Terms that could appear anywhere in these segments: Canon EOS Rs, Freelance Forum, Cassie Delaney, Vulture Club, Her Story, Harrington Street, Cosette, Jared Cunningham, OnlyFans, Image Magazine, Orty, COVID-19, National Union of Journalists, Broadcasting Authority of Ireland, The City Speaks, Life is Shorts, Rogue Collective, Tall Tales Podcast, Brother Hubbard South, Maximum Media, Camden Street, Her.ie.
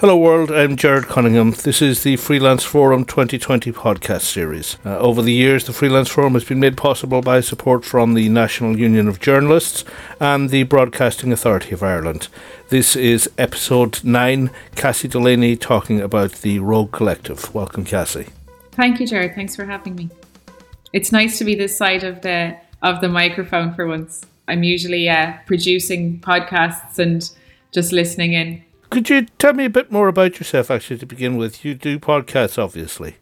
Hello world, I'm Jared Cunningham. This is the Freelance Forum 2020 podcast series. Over the years, the Freelance Forum has been made possible by support from the National Union of Journalists and the Broadcasting Authority of Ireland. This is episode 9, Cassie Delaney talking about the Rogue Collective. Welcome, Cassie. Thank you, Jared. Thanks for having me. It's nice to be this side of the microphone for once. I'm usually producing podcasts and just listening in. Could you tell me a bit more about yourself, actually, to begin with? You do podcasts, obviously.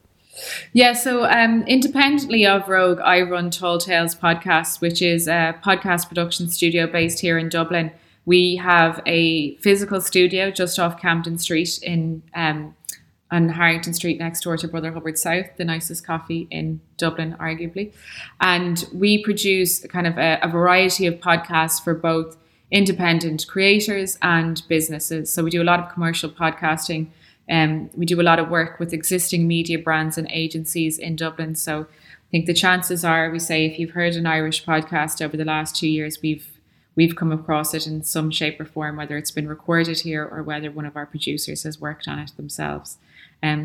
Yeah, so independently of Rogue, I run Tall Tales Podcast, which is a podcast production studio based here in Dublin. We have a physical studio just off Camden Street in on Harrington Street next door to Brother Hubbard South, the nicest coffee in Dublin, arguably. And we produce kind of a variety of podcasts for both independent creators and businesses. So we do a lot of commercial podcasting, and we do a lot of work with existing media brands and agencies in Dublin. So I think the chances are, we say, if you've heard an Irish podcast over the last 2 years, we've come across it in some shape or form, whether it's been recorded here or whether one of our producers has worked on it themselves.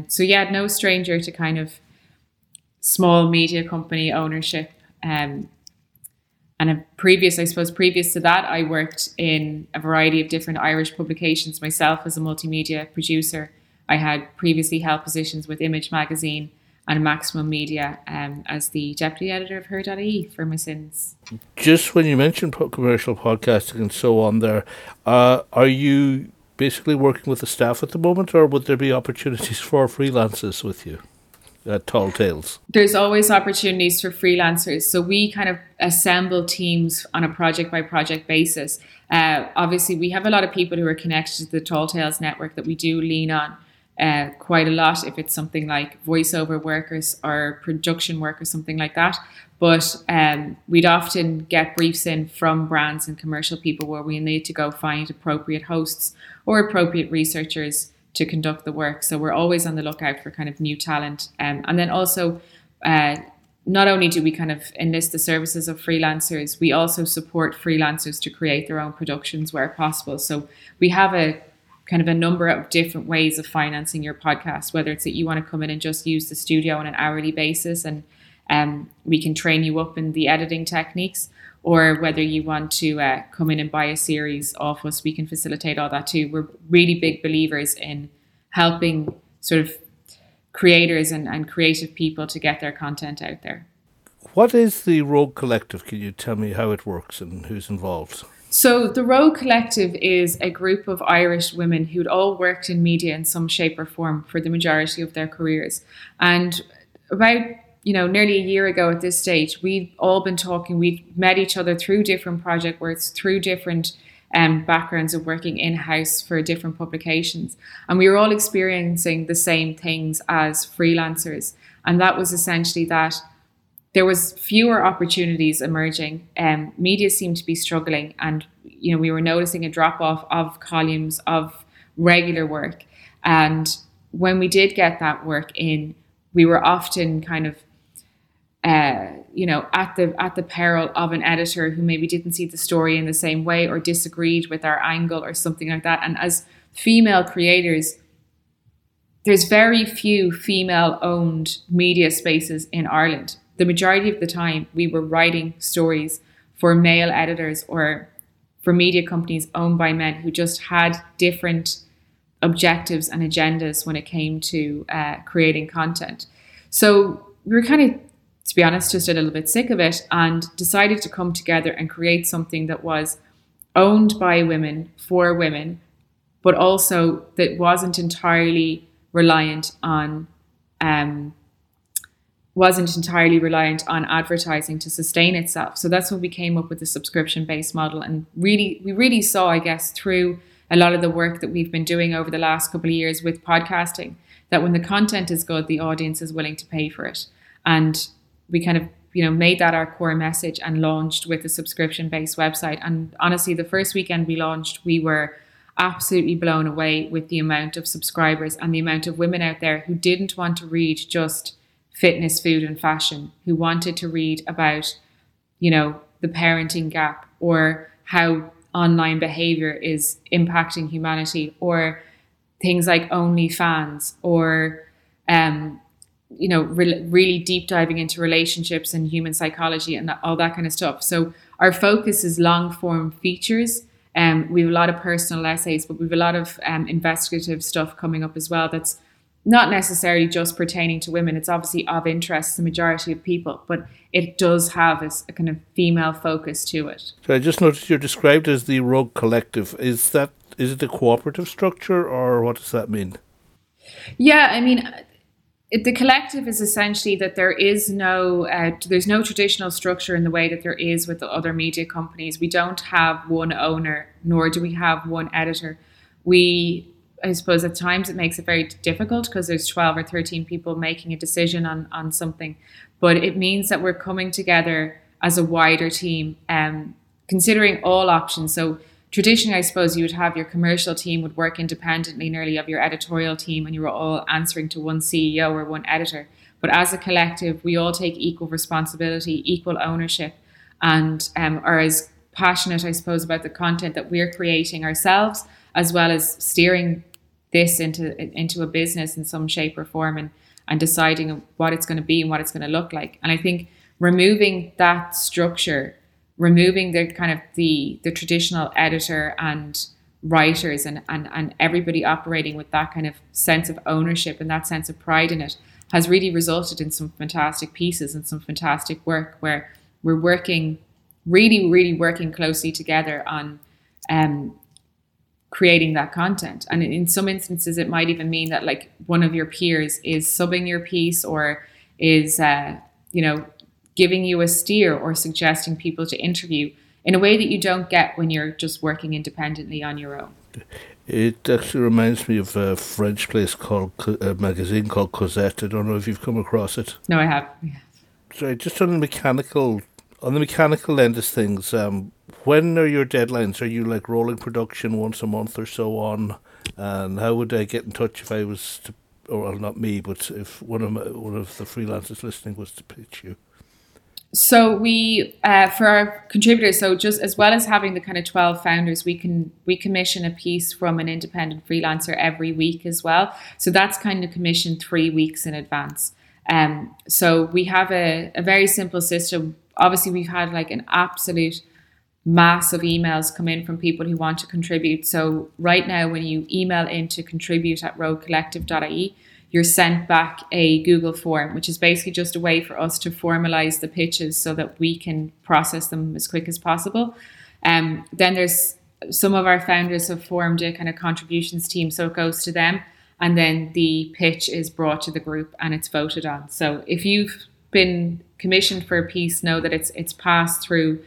So yeah, no stranger to kind of small media company ownership. And previous to that, I worked in a variety of different Irish publications myself as a multimedia producer. I had previously held positions with Image Magazine and Maximum Media as the deputy editor of Her.ie for my sins. Just when you mentioned commercial podcasting and so on there, are you basically working with the staff at the moment, or would there be opportunities for freelancers with you? Tall Tales. There's always opportunities for freelancers. So we kind of assemble teams on a project by project basis. Obviously, we have a lot of people who are connected to the Tall Tales network that we do lean on quite a lot if it's something like voiceover workers or production work or something like that. But we'd often get briefs in from brands and commercial people where we need to go find appropriate hosts or appropriate researchers to conduct the work. So we're always on the lookout for kind of new talent. And then also, not only do we kind of enlist the services of freelancers, we also support freelancers to create their own productions where possible. So we have a kind of a number of different ways of financing your podcast, whether it's that you want to come in and just use the studio on an hourly basis and we can train you up in the editing techniques, or whether you want to come in and buy a series off us, we can facilitate all that too. We're really big believers in helping sort of creators and creative people to get their content out there. What is the Rogue Collective? Can you tell me how it works and who's involved? So the Rogue Collective is a group of Irish women who'd all worked in media in some shape or form for the majority of their careers. And about nearly a year ago at this stage, we've all been talking, we've met each other through different project works, through different backgrounds of working in-house for different publications. And we were all experiencing the same things as freelancers. And that was essentially that there was fewer opportunities emerging. Media seemed to be struggling. And, we were noticing a drop-off of columns, of regular work. And when we did get that work in, we were often kind of at the peril of an editor who maybe didn't see the story in the same way or disagreed with our angle or something like that. And as female creators, there's very few female-owned media spaces in Ireland. The majority of the time, we were writing stories for male editors or for media companies owned by men who just had different objectives and agendas when it came to creating content. So we were kind of, to be honest, just a little bit sick of it and decided to come together and create something that was owned by women for women, but also that wasn't entirely reliant on advertising to sustain itself. So that's when we came up with the subscription-based model. And we really saw, I guess, through a lot of the work that we've been doing over the last couple of years with podcasting, that when the content is good, the audience is willing to pay for it. And we kind of, made that our core message and launched with a subscription-based website. And honestly, the first weekend we launched, we were absolutely blown away with the amount of subscribers and the amount of women out there who didn't want to read just fitness, food, and fashion, who wanted to read about, the parenting gap or how online behavior is impacting humanity or things like OnlyFans or, you know, really deep diving into relationships and human psychology and all that kind of stuff. So our focus is long form features. We have a lot of personal essays, but we have a lot of investigative stuff coming up as well that's not necessarily just pertaining to women. It's obviously of interest to the majority of people, but it does have a kind of female focus to it. So I just noticed you're described as the Rogue Collective. Is it a cooperative structure, or what does that mean? Yeah, I mean, the collective is essentially that there is there's no traditional structure in the way that there is with the other media companies. We don't have one owner, nor do we have one editor. I suppose at times it makes it very difficult because there's 12 or 13 people making a decision on something, but it means that we're coming together as a wider team, considering all options. So traditionally, I suppose you would have your commercial team would work independently nearly of your editorial team, and you were all answering to one CEO or one editor. But as a collective, we all take equal responsibility, equal ownership, and are as passionate, I suppose, about the content that we're creating ourselves, as well as steering this into a business in some shape or form, and deciding what it's going to be and what it's going to look like. And I think removing that structure, removing the kind of the traditional editor and writers and everybody operating with that kind of sense of ownership and that sense of pride in it, has really resulted in some fantastic pieces and some fantastic work, where we're working, really, really working closely together on creating that content. And in some instances, it might even mean that like one of your peers is subbing your piece, or is, giving you a steer or suggesting people to interview in a way that you don't get when you're just working independently on your own. It actually reminds me of a French place magazine called Cosette. I don't know if you've come across it. No, I haven't. Yeah. So just on the mechanical end of things, when are your deadlines? Are you like rolling production once a month or so on? And how would I get in touch if I was to, or not me, but if one of the freelancers listening was to pitch you? So we, for our contributors, so just as well as having the kind of 12 founders, we commission a piece from an independent freelancer every week as well. So that's kind of commissioned 3 weeks in advance. So we have a very simple system. Obviously, we've had like an absolute mass of emails come in from people who want to contribute. So right now, when you email in to contribute@roguecollective.ie, you're sent back a Google form, which is basically just a way for us to formalize the pitches so that we can process them as quick as possible. Then there's some of our founders have formed a kind of contributions team, so it goes to them, and then the pitch is brought to the group and it's voted on. So if you've been commissioned for a piece, know that it's passed through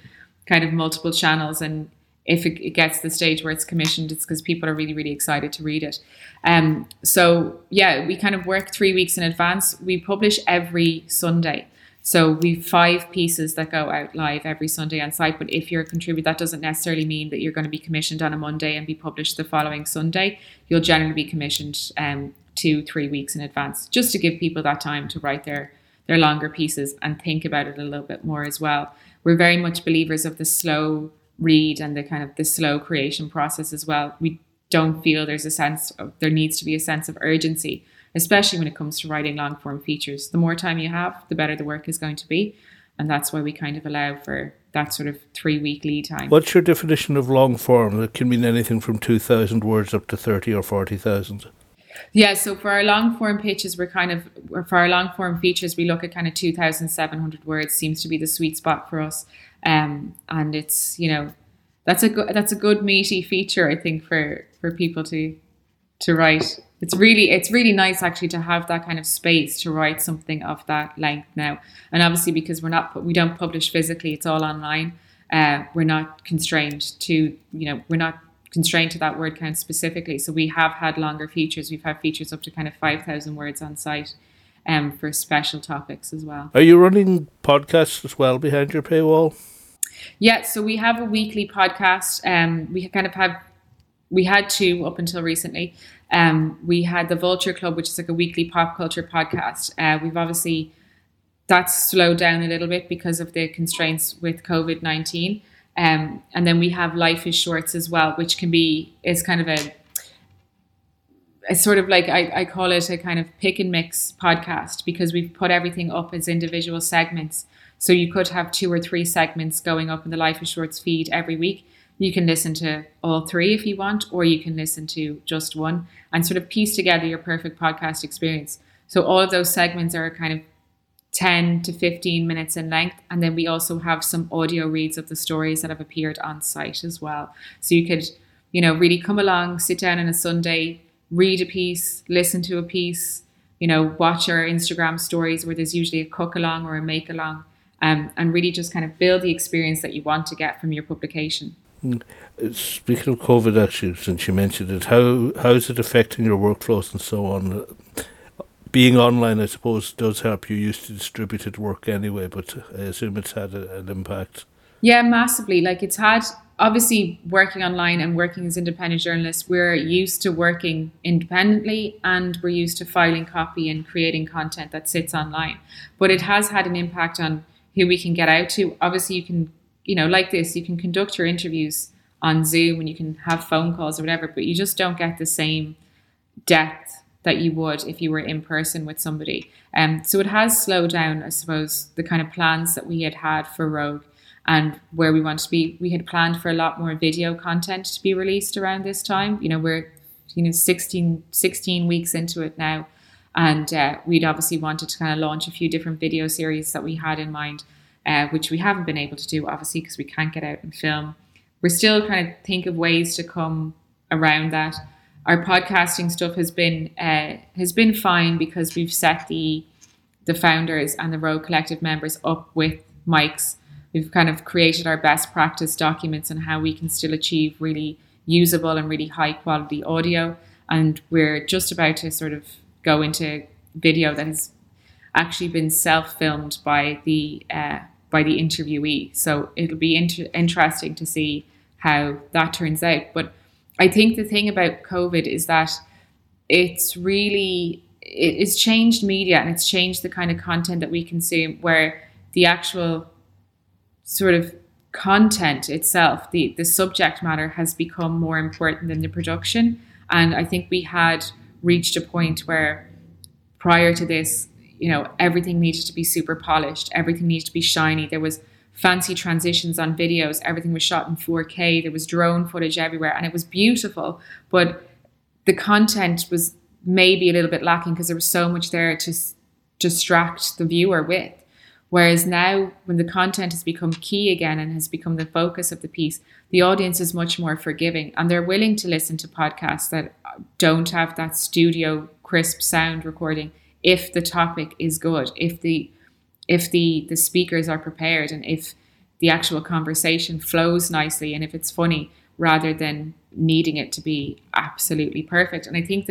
kind of multiple channels, and if it gets to the stage where it's commissioned, it's because people are really, really excited to read it. So yeah, we kind of work 3 weeks in advance. We publish every Sunday. So we've 5 pieces that go out live every Sunday on site. But if you're a contributor, that doesn't necessarily mean that you're going to be commissioned on a Monday and be published the following Sunday. You'll generally be commissioned 2-3 weeks in advance, just to give people that time to write their longer pieces and think about it a little bit more as well. We're very much believers of the slow read and the kind of the slow creation process as well. We don't feel there needs to be a sense of urgency, especially when it comes to writing long form features. The more time you have, the better the work is going to be. And that's why we kind of allow for that sort of 3 week lead time. What's your definition of long form? That can mean anything from 2,000 words up to 30 or 40,000. Yeah, so for our long form pitches, for our long form features, we look at kind of 2,700 words seems to be the sweet spot for us. And it's, you know, that's a good meaty feature, I think, for people to write. It's really nice actually to have that kind of space to write something of that length now. And obviously, because we don't publish physically, it's all online. We're not constrained to, we're not constrained to that word count specifically. So we have had longer features. We've had features up to kind of 5,000 words on site. For special topics as well. Are you running podcasts as well behind your paywall? Yeah, so we have a weekly podcast. We had 2 up until recently. We had the Vulture Club, which is like a weekly pop culture podcast. We've obviously that's slowed down a little bit because of the constraints with COVID-19. And then we have Life is Shorts as well, which is kind of it's sort of like, I call it a kind of pick and mix podcast, because we've put everything up as individual segments. So you could have 2 or 3 segments going up in the Life is Shorts feed every week. You can listen to all 3 if you want, or you can listen to just one and sort of piece together your perfect podcast experience. So all of those segments are kind of 10 to 15 minutes in length. And then we also have some audio reads of the stories that have appeared on site as well. So you could, you know, really come along, sit down on a Sunday, read a piece, listen to a piece, you know, watch our Instagram stories where there's usually a cook along or a make along, and really just kind of build the experience that you want to get from your publication. Speaking of COVID, actually, since you mentioned it, how is it affecting your workflows and so on? Being online, I suppose, does help. You used to distributed work anyway, but I assume it's had an impact. Yeah, massively. Like, it's had, obviously, working online and working as independent journalists, we're used to working independently and we're used to filing copy and creating content that sits online. But it has had an impact on who we can get out to. Obviously, you can, you know, like this, you can conduct your interviews on Zoom and you can have phone calls or whatever, but you just don't get the same depth that you would if you were in person with somebody. So it has slowed down, I suppose, the kind of plans that we had for Rogue and where we want to be. We had planned for a lot more video content to be released around this time. You know, we're 16 weeks into it now, and we'd obviously wanted to kind of launch a few different video series that we had in mind, which we haven't been able to do, obviously, because we can't get out and film. We're still kind of think of ways to come around that. Our podcasting stuff has been fine because we've set the founders and the Rogue Collective members up with mics. We've kind of created our best practice documents on how we can still achieve really usable and really high quality audio. And we're just about to sort of go into video that has actually been self-filmed by the interviewee. So it'll be interesting to see how that turns out. But I think the thing about COVID is that it's changed media and it's changed the kind of content that we consume, where the actual sort of content itself, the subject matter has become more important than the production. And I think we had reached a point where prior to this, you know, everything needed to be super polished. Everything needed to be shiny. There was fancy transitions on videos. Everything was shot in 4K. There was drone footage everywhere. And it was beautiful. But the content was maybe a little bit lacking because there was so much there to distract the viewer with. Whereas now, when the content has become key again and has become the focus of the piece, the audience is much more forgiving. And they're willing to listen to podcasts that don't have that studio crisp sound recording, if the topic is good, if the speakers are prepared, and if the actual conversation flows nicely, and if it's funny, rather than needing it to be absolutely perfect. And I think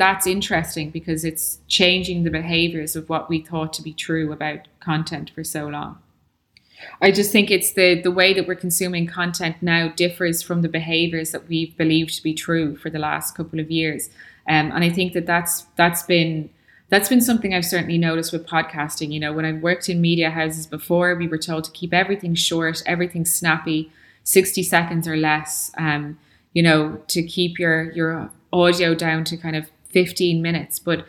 that's interesting, because it's changing the behaviors of what we thought to be true about content for so long. I just think it's the way that we're consuming content now differs from the behaviors that we've believed to be true for the last couple of years. And I think that's been something I've certainly noticed with podcasting. You know, when I worked in media houses before, we were told to keep everything short, everything snappy, 60 seconds or less, you know, to keep your audio down to kind of 15 minutes. But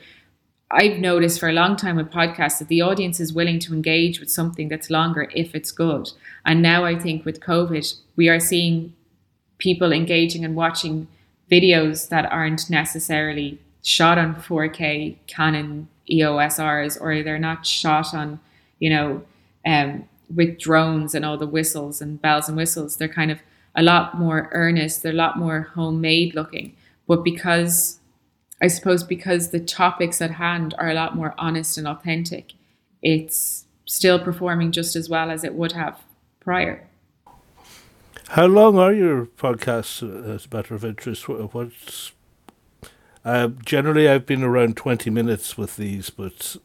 I've noticed for a long time with podcasts that the audience is willing to engage with something that's longer if it's good. And now I think with COVID, we are seeing people engaging and watching videos that aren't necessarily shot on 4K Canon EOS Rs, or they're not shot on, you know, with drones and all the whistles and bells and whistles. They're kind of a lot more earnest. They're a lot more homemade looking. But because the topics at hand are a lot more honest and authentic, it's still performing just as well as it would have prior. How long are your podcasts, as a matter of interest? Generally, I've been around 20 minutes with these, but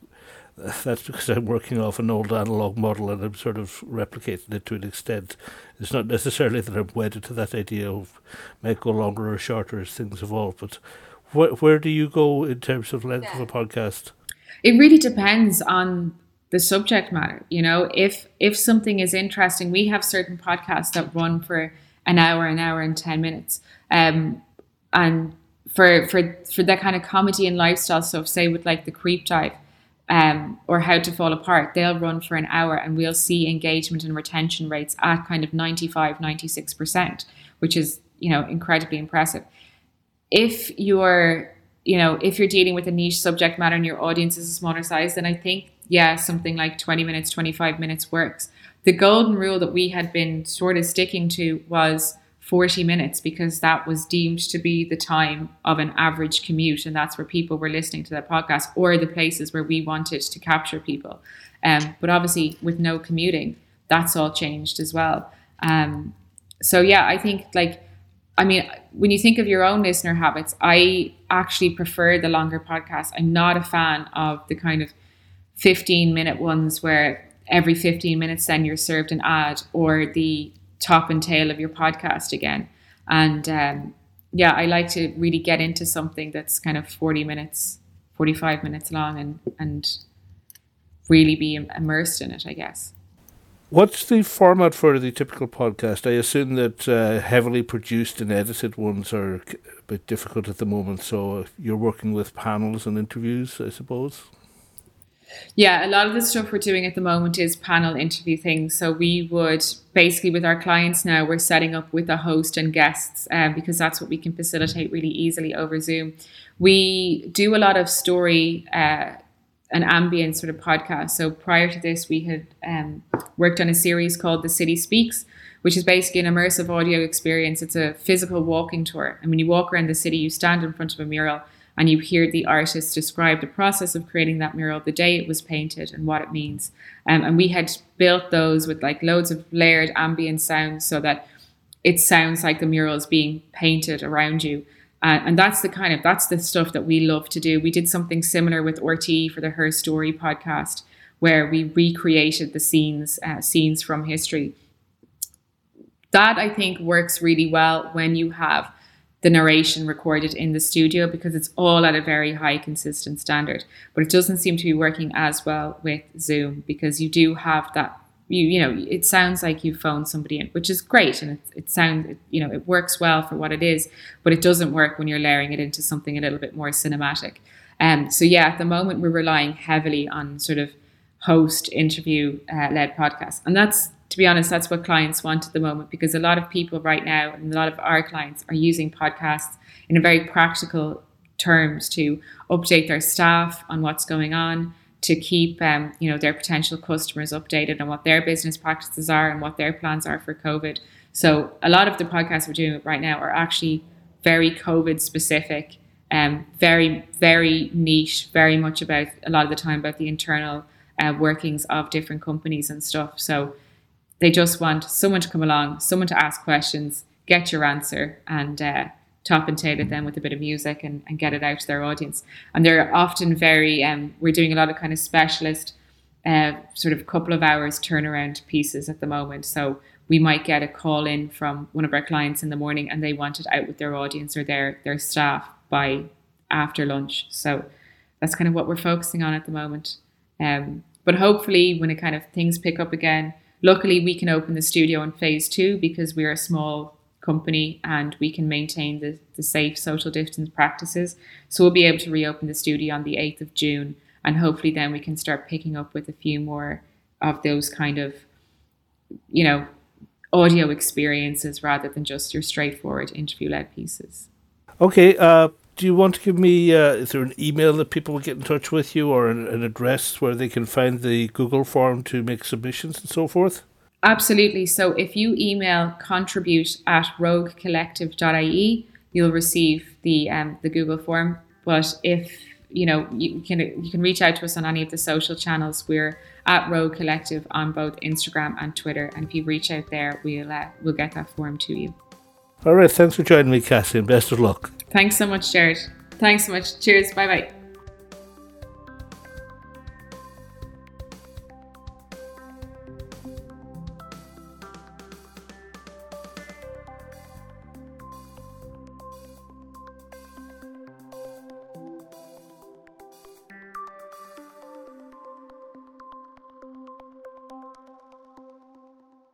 that's because I'm working off an old analog model and I'm sort of replicating it to an extent. It's not necessarily that I'm wedded to that idea of make go longer or shorter as things evolve, but where do you go in terms of length of a podcast? It really depends on the subject matter. You know, if something is interesting, we have certain podcasts that run for an hour and 10 minutes. And for that kind of comedy and lifestyle stuff, say with like The Creep Dive or How to Fall Apart, they'll run for an hour and we'll see engagement and retention rates at kind of 95, 96%, which is, you know, incredibly impressive. If you're, you know, if you're dealing with a niche subject matter and your audience is a smaller size, then I think, yeah, something like 20 minutes, 25 minutes works. The golden rule that we had been sort of sticking to was 40 minutes, because that was deemed to be the time of an average commute. And that's where people were listening to their podcast, or the places where we wanted to capture people. But obviously with no commuting, that's all changed as well. So yeah, I think like, I mean, when you think of your own listener habits, I actually prefer the longer podcasts. I'm not a fan of the kind of 15-minute ones where every 15 minutes then you're served an ad or the top and tail of your podcast again. And yeah, I like to really get into something that's kind of 40 minutes, 45 minutes long and really be immersed in it, I guess. What's the format for the typical podcast? I assume that heavily produced and edited ones are a bit difficult at the moment. So you're working with panels and interviews, I suppose? Yeah, a lot of the stuff we're doing at the moment is panel interview things. So we would basically with our clients now, we're setting up with a host and guests because that's what we can facilitate really easily over Zoom. We do a lot of story and ambient sort of podcasts. So prior to this, we had worked on a series called The City Speaks, which is basically an immersive audio experience. It's a physical walking tour. And when you walk around the city, you stand in front of a mural and you hear the artist describe the process of creating that mural, the day it was painted and what it means. And we had built those with like loads of layered ambient sounds so that it sounds like the mural is being painted around you. And that's the stuff that we love to do. We did something similar with Orty for the Her Story podcast, where we recreated the scenes from history. That I think works really well when you have the narration recorded in the studio, because it's all at a very high consistent standard. But it doesn't seem to be working as well with Zoom, because you do have that, you know, it sounds like you phoned somebody in, which is great. And it works well for what it is, but it doesn't work when you're layering it into something a little bit more cinematic. So yeah, at the moment we're relying heavily on sort of host interview led podcasts. And that's, to be honest, that's what clients want at the moment, because a lot of people right now and a lot of our clients are using podcasts in a very practical terms to update their staff on what's going on, to keep their potential customers updated on what their business practices are and what their plans are for COVID. So a lot of the podcasts we're doing right now are actually very COVID specific, very, very niche, very much about a lot of the time about the internal workings of different companies and stuff. So they just want someone to come along, someone to ask questions, get your answer, and top and tail it then with a bit of music and get it out to their audience. And they're often very, we're doing a lot of kind of specialist sort of couple of hours turnaround pieces at the moment. So we might get a call in from one of our clients in the morning and they want it out with their audience or their staff by after lunch. So that's kind of what we're focusing on at the moment. But hopefully when it kind of things pick up again, luckily, we can open the studio in phase 2 because we're a small company and we can maintain the safe social distance practices. So we'll be able to reopen the studio on the 8th of June. And hopefully then we can start picking up with a few more of those kind of, you know, audio experiences rather than just your straightforward interview-led pieces. Okay. Do you want to give me, is there an email that people will get in touch with you or an address where they can find the Google form to make submissions and so forth? Absolutely. So if you email contribute@roguecollective.ie, you'll receive the Google form. But if, you know, you can reach out to us on any of the social channels. We're at Rogue Collective on both Instagram and Twitter. And if you reach out there, we'll get that form to you. All right. Thanks for joining me, Cassie, and best of luck. Thanks so much, Jared. Thanks so much. Cheers. Bye-bye.